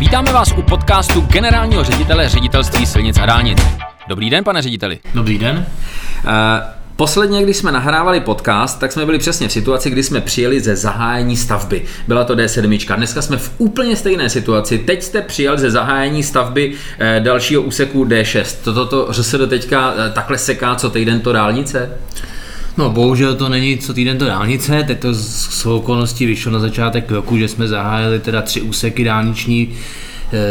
Vítáme vás u podcastu generálního ředitele Ředitelství silnic a dálnic. Dobrý den, pane řediteli. Dobrý den. Posledně, když jsme nahrávali podcast, tak jsme byli přesně v situaci, kdy jsme přijeli ze zahájení stavby. Byla to D7. Dneska jsme v úplně stejné situaci. Teď jste přijel ze zahájení stavby dalšího úseku D6. Toto ŘSD teďka takhle seká co týden to dálnice? No bohužel to není co týden to dálnice, teď to z okolností vyšlo na začátek roku, že jsme zahájili teda 3 úseky dálniční,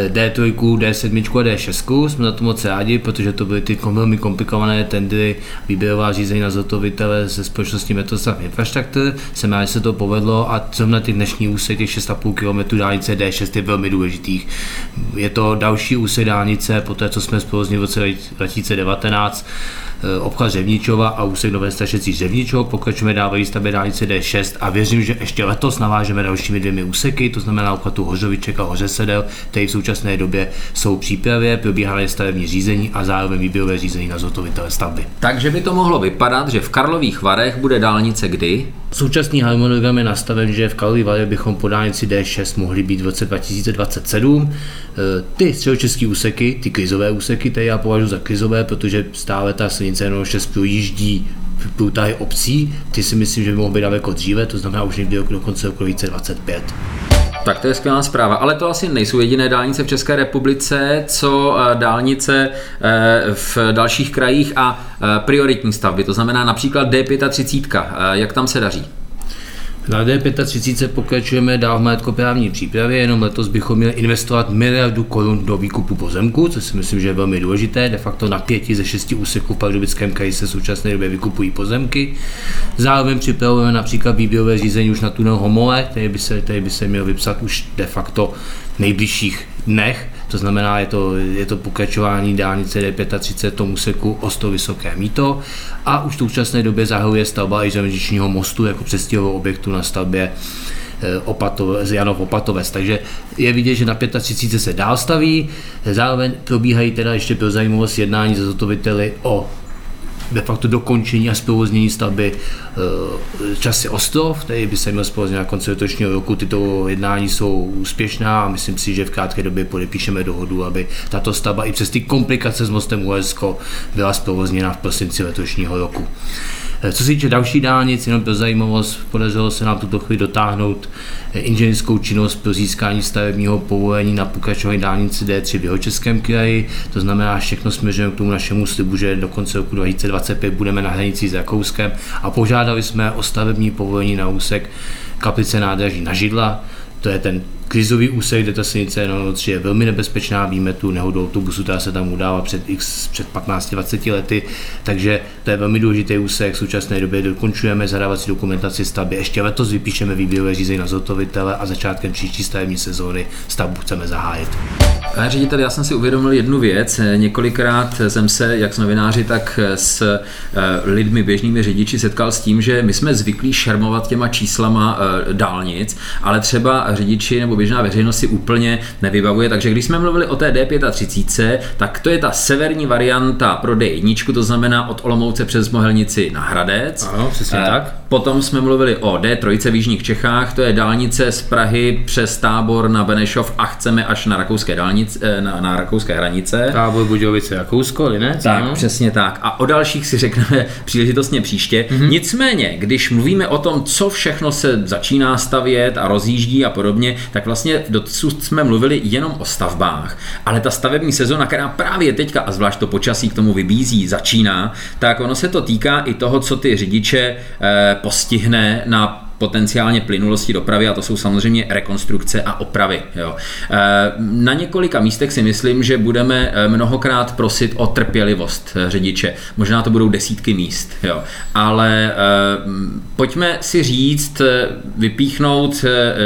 D3, D7 a D6. Jsme na to moc rádi, protože to byly ty velmi komplikované tendry, výběrová řízení na zhotovitele ze společnosti Metrostav Infrastruktur. Jsem rád, že se to povedlo a zrovna ty dnešní úseky 6,5 km dálnice D6 je velmi důležitých. Je to další úsek dálnice, poté co jsme zprovoznili v roce 2019 obchvat Hřebničova a úsek Nové Strašecí Hřebničov. Pokračujeme dál ve výstavbě dálnice D6 a věřím, že ještě letos navážeme dalšími 2 úseky, to znamená obchvatu Hořoviček a Hořesedel, které v současné době jsou v přípravě, probíhá stavební řízení a zároveň výběrové řízení na zhotovitele stavby. Takže by to mohlo vypadat, že v Karlových Varech bude dálnice kdy? Současný harmonogram je nastaven, že v Karlových Varech bychom po dálnici D6 mohli být v roce 2027. Ty středočeský úseky, ty krizové úseky, které já považuji za krizové, protože stále ta silnice jenom 6 projíždí průtahy obcí, ty si myslím, že by mohlo být daleko dříve, to znamená už někdy do konce roku 2025. Tak to je skvělá zpráva, ale to asi nejsou jediné dálnice v České republice, co dálnice v dalších krajích a prioritní stavby, to znamená například D35, jak tam se daří? Na D35 pokračujeme dál v majetkoprávní přípravě, jenom letos bychom měli investovat miliardu korun do výkupu pozemku, co si myslím, že je velmi důležité. De facto na 5 ze 6 úseků v Pardubickém kraji se v současné době vykupují pozemky. Zároveň připravujeme například výběrové řízení už na tunel Homole, který by se měl vypsat už de facto v nejbližších dnech. To znamená, je to pokračování dálnice D35 tomu úseku Ostrov Vysoké Mýto a už v současné době zahajuje stavba i železničního mostu jako přestěhového objektu na stavbě z Janov Opatovec. Takže je vidět, že na 35 se dál staví, zároveň probíhají teda ještě pro zajímavost jednání se zhotoviteli o de facto dokončení a zprovoznění stavby Časy Ostrov, který by se měl zprovoznit na konci letošního roku. Tyto jednání jsou úspěšná a myslím si, že v krátké době podepíšeme dohodu, aby tato stavba i přes ty komplikace s mostem Uhersko byla zprovozněna v prosinci letošního roku. Co se týče další dálnic, jenom pro zajímavost, podařilo se nám tuto chvíli dotáhnout inženýrskou činnost pro získání stavebního povolení na pokračování dálnici D3 v Jihočeském kraji. To znamená, všechno směřujeme k tomu našemu slibu, že do konce roku 2025 budeme na hranici s Rakouskem a požádali jsme o stavební povolení na úsek Kaplice nádraží na Židla. To je ten krizový úsek, kde ta silnice NO3 je velmi nebezpečná, víme tu nehodu autobusu, která se tam udává před 15-20 lety, takže to je velmi důležitý úsek, v současné době dokončujeme zadávací dokumentaci stavby, ještě letos vypíšeme výběrové řízení na zhotovitele a začátkem příští stavební sezóny stavbu chceme zahájit. Pane řediteli, já jsem si uvědomil jednu věc, několikrát jsem se jak s novináři, tak s lidmi, běžnými řidiči setkal s tím, že my jsme zvyklí šermovat těma číslama dálnic, ale třeba řidiči nebo běžná veřejnost si úplně nevybavuje, takže když jsme mluvili o té D35, tak to je ta severní varianta pro D1, to znamená od Olomouce přes Mohelnici na Hradec. Ano, přesně tak. Potom jsme mluvili o D3 v jižních Čechách, to je dálnice z Prahy přes Tábor na Benešov a chceme až na rakouské dálnice, na rakouské hranice. Tábor, Budějovice, Rakousko, ne? Tak, ano. Přesně tak. A o dalších si řekneme příležitostně příště. Mm-hmm. Nicméně, když mluvíme o tom, co všechno se začíná stavět a rozjíždí a podobně, tak vlastně dosud jsme mluvili jenom o stavbách, ale ta stavební sezona, která právě teďka, a zvlášť to počasí k tomu vybízí, začíná, tak ono se to týká i toho, co ty řidiče postihne na potenciálně plynulosti dopravy, a to jsou samozřejmě rekonstrukce a opravy. Jo. Na několika místech si myslím, že budeme mnohokrát prosit o trpělivost řidiče. Možná to budou desítky míst, jo. Ale pojďme si říct, vypíchnout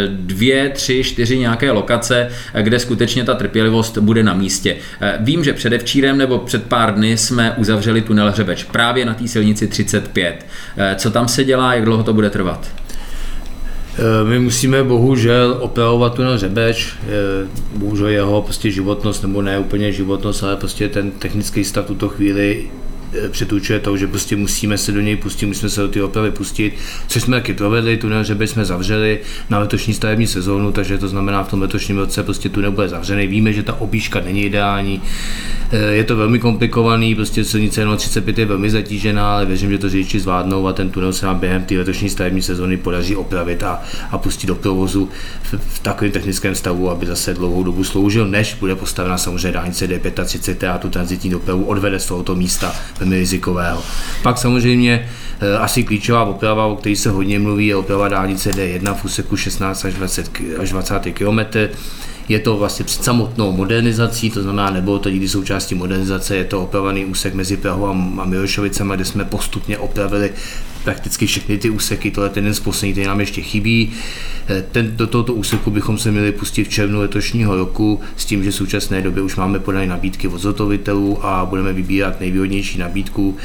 2, 3, 4 nějaké lokace, kde skutečně ta trpělivost bude na místě. Vím, že předevčírem nebo před pár dny jsme uzavřeli tunel Hřebeč právě na té silnici 35. Co tam se dělá, jak dlouho to bude trvat? My musíme bohužel opravovat tunel Hřebeč, bohužel jeho životnost, nebo ne úplně životnost, ale prostě ten technický stav tuto chvíli přetlučuje to, že prostě musíme se do něj pustit, musíme se do té opravy pustit, což jsme taky provedli, tunel Hřebeč jsme zavřeli na letošní stavební sezónu, takže to znamená v tom letošním roce prostě tunel bude zavřený. Víme, že ta objížďka není ideální, je to velmi komplikovaný, prostě silnice N35 je velmi zatížená, ale věřím, že to řidiči zvládnou a ten tunel se nám během té letošní stavební sezóny podaří opravit a pustit do provozu v takovém technickém stavu, aby zase dlouhou dobu sloužil, než bude postavena samozřejmě dálnice D35 a tu tranzitní dopravu odvede z tohoto místa velmi rizikového. Pak samozřejmě asi klíčová oprava, o které se hodně mluví, je oprava dálnice D1 v úseku 16 až 20 km. Je to vlastně před samotnou modernizací, to znamená, nebylo to nikdy součástí modernizace, je to opravený úsek mezi Prahou a Milošovicema, kde jsme postupně opravili prakticky všechny ty úseky, tohle je jeden z posledních, který nám ještě chybí. Do tohoto úseku bychom se měli pustit v červnu letošního roku s tím, že v současné době už máme podané nabídky od zhotovitelů a budeme vybírat nejvýhodnější nabídku.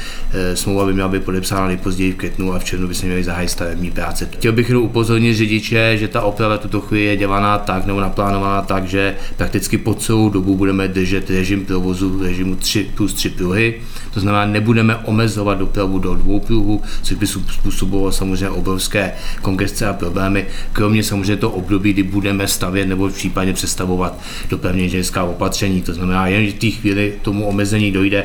Smlouva by měla být podepsána nejpozději v květnu a v červnu by se měly zahájit stavební práce. Chtěl bych jenom upozornit řidiče, že ta oprava tuto chvíli je dělaná tak nebo naplánovaná tak, že prakticky po celou dobu budeme držet režim provozu režimu 3+3 pruhy. To znamená, nebudeme omezovat dopravu do 2 pruhů, což by způsobovalo samozřejmě obrovské kongesce a problémy. Kromě samozřejmě to období, kdy budeme stavět nebo případně přestavovat dopravně inženýrská opatření. To znamená, jen v té chvíli tomu omezení dojde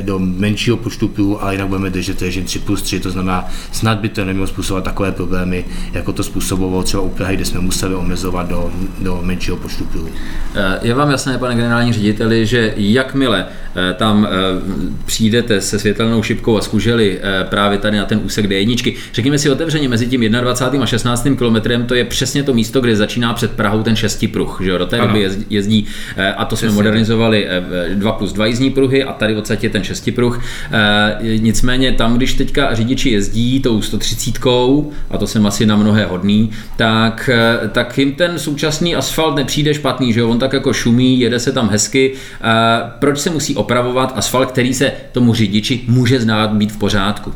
do menšího počtu pruhů, ale jinak budeme držet režim 3+3. To znamená, snad by to nemělo způsobovat takové problémy, jako to způsobovalo třeba u Prahy, kde jsme museli omezovat do menšího počtu pruhů. Je vám jasné, pane generální řediteli, že jakmile tam přijdete se světelnou šipkou a zkuželi právě tady na ten úsek D1. Řekněme si otevřeně, mezi tím 21. a 16. kilometrem to je přesně to místo, kde začíná před Prahou ten 6. pruh, že jo? Do té doby jezdí, a to jsme přesně modernizovali 2+2 jízdní pruhy a tady odsaď je ten 6. pruh. Nicméně tam, když teďka řidiči jezdí tou 130, a to jsem asi na mnohé hodný, tak jim ten současný asfalt nepřijde špatný, že jo? On tak jako šumí, jede se tam hezky. Proč se musí opravovat asfalt, který se tomu řidiči může znát být v pořádku?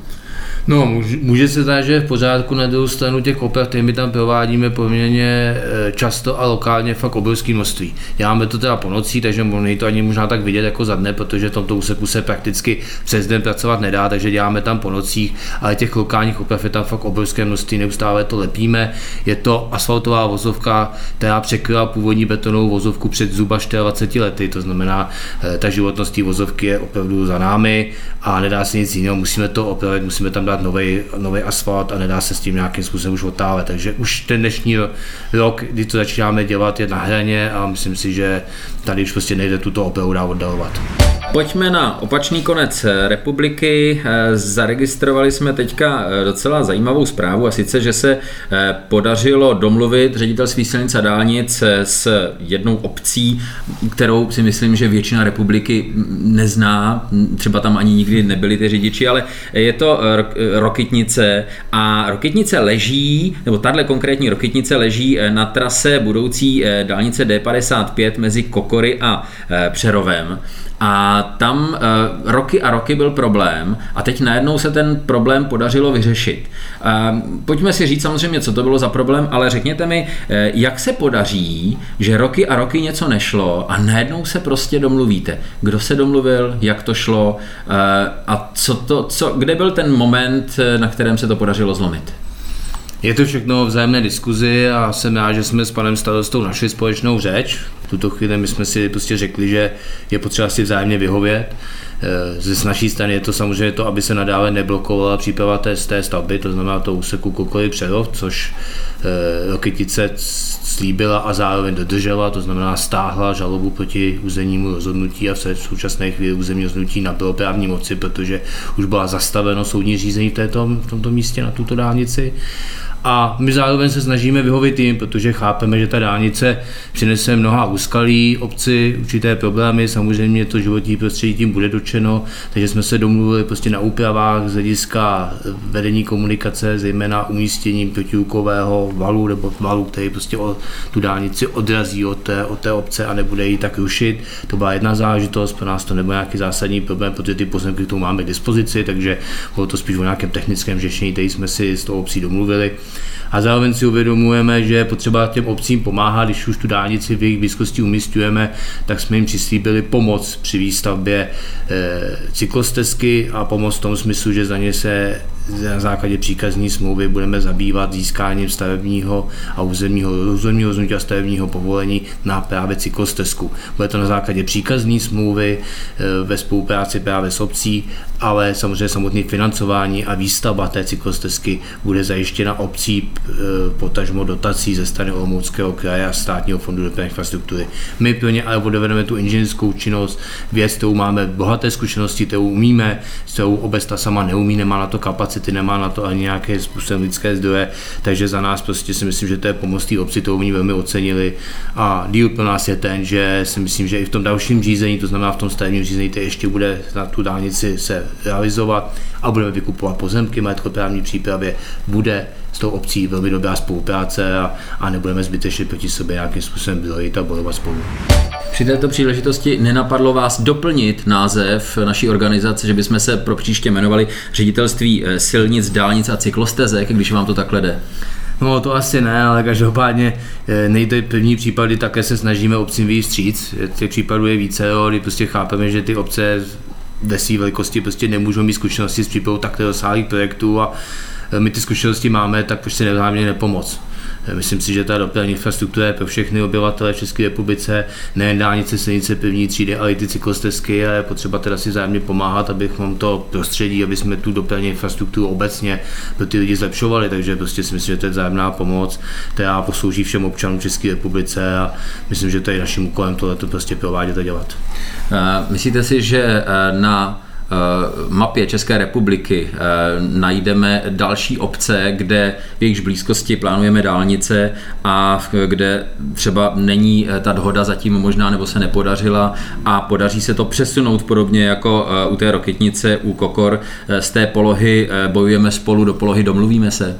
No, může se zdát, že je v pořádku, na druhou stranu těch oprav, které my tam provádíme poměrně často a lokálně fakt obrovské množství. Děláme to teda po nocí, takže není to ani možná tak vidět jako za dne, protože v tomto úseku se prakticky přes den pracovat nedá, takže děláme tam po nocích, ale těch lokálních oprav je tam fakt obrovské množství, neustále to lepíme. Je to asfaltová vozovka, která překryla původní betonovou vozovku před zhruba 24 lety, to znamená, ta životnost té vozovky je opravdu za námi a nedá se nic jiného, musíme to opravit, musíme tam dát nový asfalt a nedá se s tím nějakým způsobem už otálet. Takže už ten dnešní rok, kdy to začínáme dělat, je na hraně a myslím si, že tady už prostě nejde tuto opravu dál oddalovat. Pojďme na opačný konec republiky. Zaregistrovali jsme teďka docela zajímavou zprávu, a sice, že se podařilo domluvit Ředitelství silnic a dálnic s jednou obcí, kterou si myslím, že většina republiky nezná, třeba tam ani nikdy nebyli ty řidiči, ale je to Rokytnice a Rokytnice leží, nebo tahle konkrétní Rokytnice leží na trase budoucí dálnice D55 mezi Kokory a Přerovem. A tam roky a roky byl problém a teď najednou se ten problém podařilo vyřešit. Pojďme si říct samozřejmě, co to bylo za problém, ale řekněte mi, jak se podaří, že roky a roky něco nešlo a najednou se prostě domluvíte. Kdo se domluvil, jak to šlo a kde byl ten moment, na kterém se to podařilo zlomit? Je to všechno o vzájemné diskuzi a jsem rád, že jsme s panem starostou našli společnou řeč. V tuto chvíli my jsme si prostě řekli, že je potřeba si vzájemně vyhovět. Z naší strany je to samozřejmě to, aby se nadále neblokovala příprava té stavby, to znamená to úseku Kokory Přerov, což Rokytnice slíbila a zároveň dodržela, to znamená stáhla žalobu proti územnímu rozhodnutí a v současné chvíli územní rozhodnutí nabylo právní moci, protože už byla zastaveno soudní řízení v tomto místě na tuto dálnici. A my zároveň se snažíme vyhovět jim, protože chápeme, že ta dálnice přinese mnoha úskalí obci, určité problémy, samozřejmě to životní prostředí tím bude dotčeno, takže jsme se domluvili prostě na úpravách z hlediska vedení komunikace, zejména umístěním protiúkového valu nebo valu, který prostě tu dálnici odrazí od té obce a nebude ji tak rušit. To byla jedna záležitost, pro nás to nebyl nějaký zásadní problém, protože ty pozemky k tomu máme k dispozici, takže bylo to spíš o nějakém technickém řešení, který jsme si s tou obcí domluvili. A zároveň si uvědomujeme, že je potřeba těm obcím pomáhat, když už tu dálnici v jejich blízkosti umístujeme, tak jsme jim přislíbili pomoc při výstavbě cyklostezky a pomoc v tom smyslu, že za ně se na základě příkazní smlouvy budeme zabývat získáním stavebního a územního rozhodnutí a stavebního povolení na právě cyklostezku. Bude to na základě příkazní smlouvy ve spolupráci právě s obcí, ale samozřejmě samotné financování a výstavba té cyklostezky bude zajištěna obcí potažmo dotací ze strany Olomouckého kraje a Státního fondu dopravní infrastruktury. My pro ně ale odvedeme tu inženýrskou činnost, věc, kterou máme bohaté zkušenosti, kterou umíme, kterou obec ta sama neumí, nemá na to kapacitu, nemá na to ani nějaké způsobem lidské zdroje, takže za nás prostě si myslím, že to je pomoc té obci, to oni velmi ocenili a díl pro nás je ten, že si myslím, že i v tom dalším řízení, to znamená v tom stavebním řízení, to ještě bude na tu dálnici se realizovat a budeme vykupovat pozemky, majetkoprávní přípravě, bude s tou obcí velmi dobrá spolupráce a nebudeme zbytečně proti sobě nějakým způsobem bojovat a bojovat spolu. Při této příležitosti nenapadlo vás doplnit název naší organizace, že bychom se pro příště jmenovali Ředitelství silnic, dálnic a cyklostezek, když vám to takhle jde? No to asi ne, ale každopádně nejde první případ, kdy také se snažíme obcím vyjít vstříc. Těch případů je více, kdy prostě chápeme, že ty obce ve své velikosti prostě nemůžou mít zkušenosti s přípravou takto rozsáhlých projektů a my ty zkušenosti máme, tak prostě nevzájemně nepomoc. Myslím si, že ta dopravní infrastruktura je pro všechny obyvatele v České republice, nejen dálnice, silnice první třídy, ale i ty cyklostezky, a je potřeba teda si vzájemně pomáhat, abychom to prostředí, aby jsme tu dopravní infrastrukturu obecně pro ty lidi zlepšovali, takže prostě si myslím, že to je vzájemná pomoc, která poslouží všem občanům České republice a myslím, že to je naším úkolem tohleto prostě provádět a dělat. Myslíte si, že na mapě České republiky najdeme další obce, kde v jejichž blízkosti plánujeme dálnice a kde třeba není ta dohoda zatím možná nebo se nepodařila a podaří se to přesunout podobně jako u té Rokytnice, u Kokor, z té polohy bojujeme spolu do polohy domluvíme se?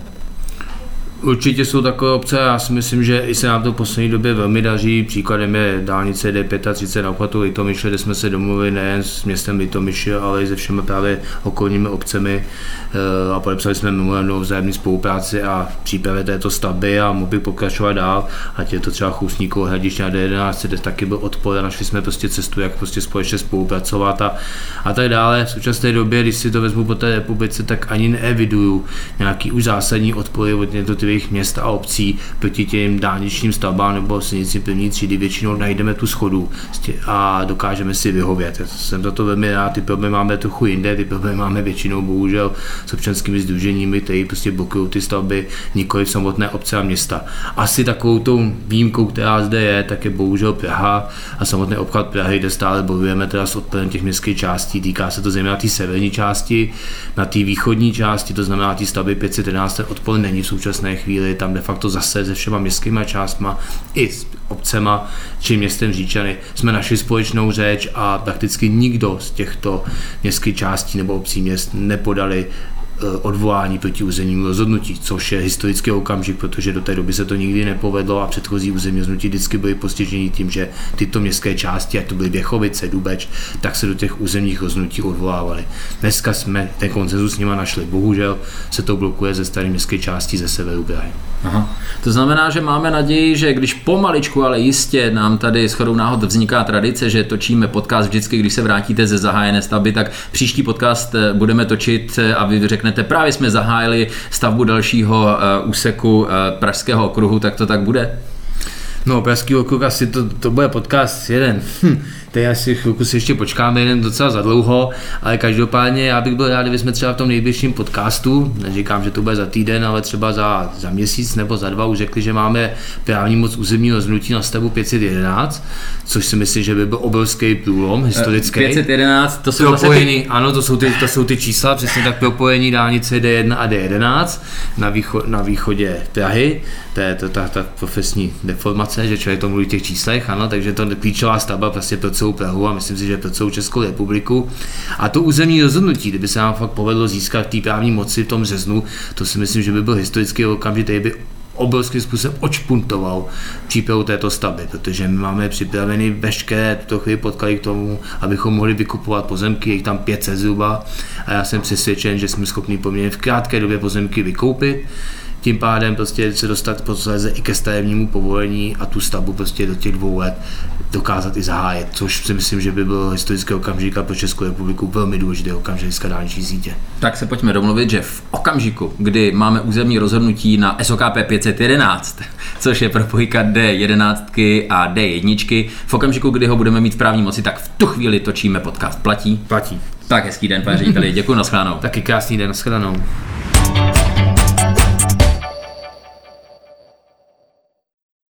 Určitě jsou takové obce, já si myslím, že i se nám to v poslední době velmi daří. Příkladem je dálnice D35 na obchvatu Litomyšle, kde jsme se domluvili nejen s městem Litomyšl, ale i se všemi právě okolními obcemi a podepsali jsme memorandum o vzájemné spolupráci a přípravě této stavby a mohl bych pokračovat dál, ať je to třeba Chousníkov Hradiště na D11, kde taky byl odpor a našli jsme prostě cestu, jak prostě společně spolupracovat a tak dále. V současné době, když si to vezmu po té republice, tak ani neeviduju nějaký už zásadní odpory od jejich měst a obcí proti těm dálničním stavbám nebo silnicím první třídy, většinou najdeme tu schodu a dokážeme si vyhovět. Já jsem za to velmi rád, ty problémy máme trochu jinde, ty problémy máme většinou bohužel s občanskými sdruženími, které prostě blokují ty stavby, nikoli samotné obce a města. Asi takovou tou výjimkou, která zde je, tak je bohužel Praha a samotný obchvat Prahy, kde stále bojujeme teda s odpadem těch městských částí, týká se to zejména té severní části, na té východní části, to znamená té stavby 511, odpor není v současné chvíli, tam de facto zase se všema městskýma částma i s obcema či městem Říčany jsme našli společnou řeč a prakticky nikdo z těchto městských částí nebo obcí měst nepodali odvolání proti územnímu rozhodnutí, což je historický okamžik, protože do té doby se to nikdy nepovedlo a předchozí územní rozhodnutí vždycky byly postiženy tím, že tyto městské části, ať to byly Děchovice, Dubeč, tak se do těch územních rozhodnutí odvolávaly. Dneska jsme ten konsenzus s nima našli, bohužel se to blokuje ze staré městské části ze severu Prahy. Aha. To znamená, že máme naději, že když pomaličku, ale jistě nám tady shodou náhod vzniká tradice, že točíme podcast vždycky, když se vrátíte ze zahájené stavby, tak příští podcast budeme točit a vy řeknete, právě jsme zahájili stavbu dalšího úseku Pražského okruhu, tak to tak bude? No, Pražský okruh asi to bude podcast jeden. Teď asi chvilku si ještě počkáme, jeden docela za dlouho, ale každopádně já bych byl rád, kdybychom třeba v tom nejbližším podcastu, neříkám, že to bude za týden, ale třeba za měsíc nebo za dva už řekli, že máme právní moc územního rozhodnutí na stavbu 511, což si myslím, že by byl obrovský průlom historický. 511, to jsou propojení, zase ano, to jsou ty čísla, přesně tak propojení dálnice D1 a D11 na východě Prahy, to je ta profesní deformace, že člověk to mluví v těch číslech, ano, takže to klíčová stavba prostě pro celou Prahu a myslím si, že pro celou Českou republiku. A to územní rozhodnutí, kdyby se nám fakt povedlo získat té právní moci v tom březnu, to si myslím, že by byl historický okamžik, který by obrovským způsobem odšpuntoval přípravu této stavby, protože my máme připraveny veškeré tuto chvíli podklady k tomu, abychom mohli vykupovat pozemky, je tam 500 zhruba a já jsem přesvědčen, že jsme schopni poměrně v krátké době pozemky vykoupit. tím pádem prostě se dostat posléze i ke stavebnímu povolení a tu stavbu prostě do těch 2 let dokázat i zahájit, což si myslím, že by byl historický okamžik a pro Českou republiku velmi důležitý okamžik z dálniční sítě. Tak se pojďme domluvit, že v okamžiku, kdy máme územní rozhodnutí na SOKP 511, což je propojka D11 a D1, v okamžiku, kdy ho budeme mít v právní moci, tak v tu chvíli točíme podcast. Platí? Platí. Tak hezký den, pane řediteli, děkuji, nashledanou. Taky krásný den, nashledanou.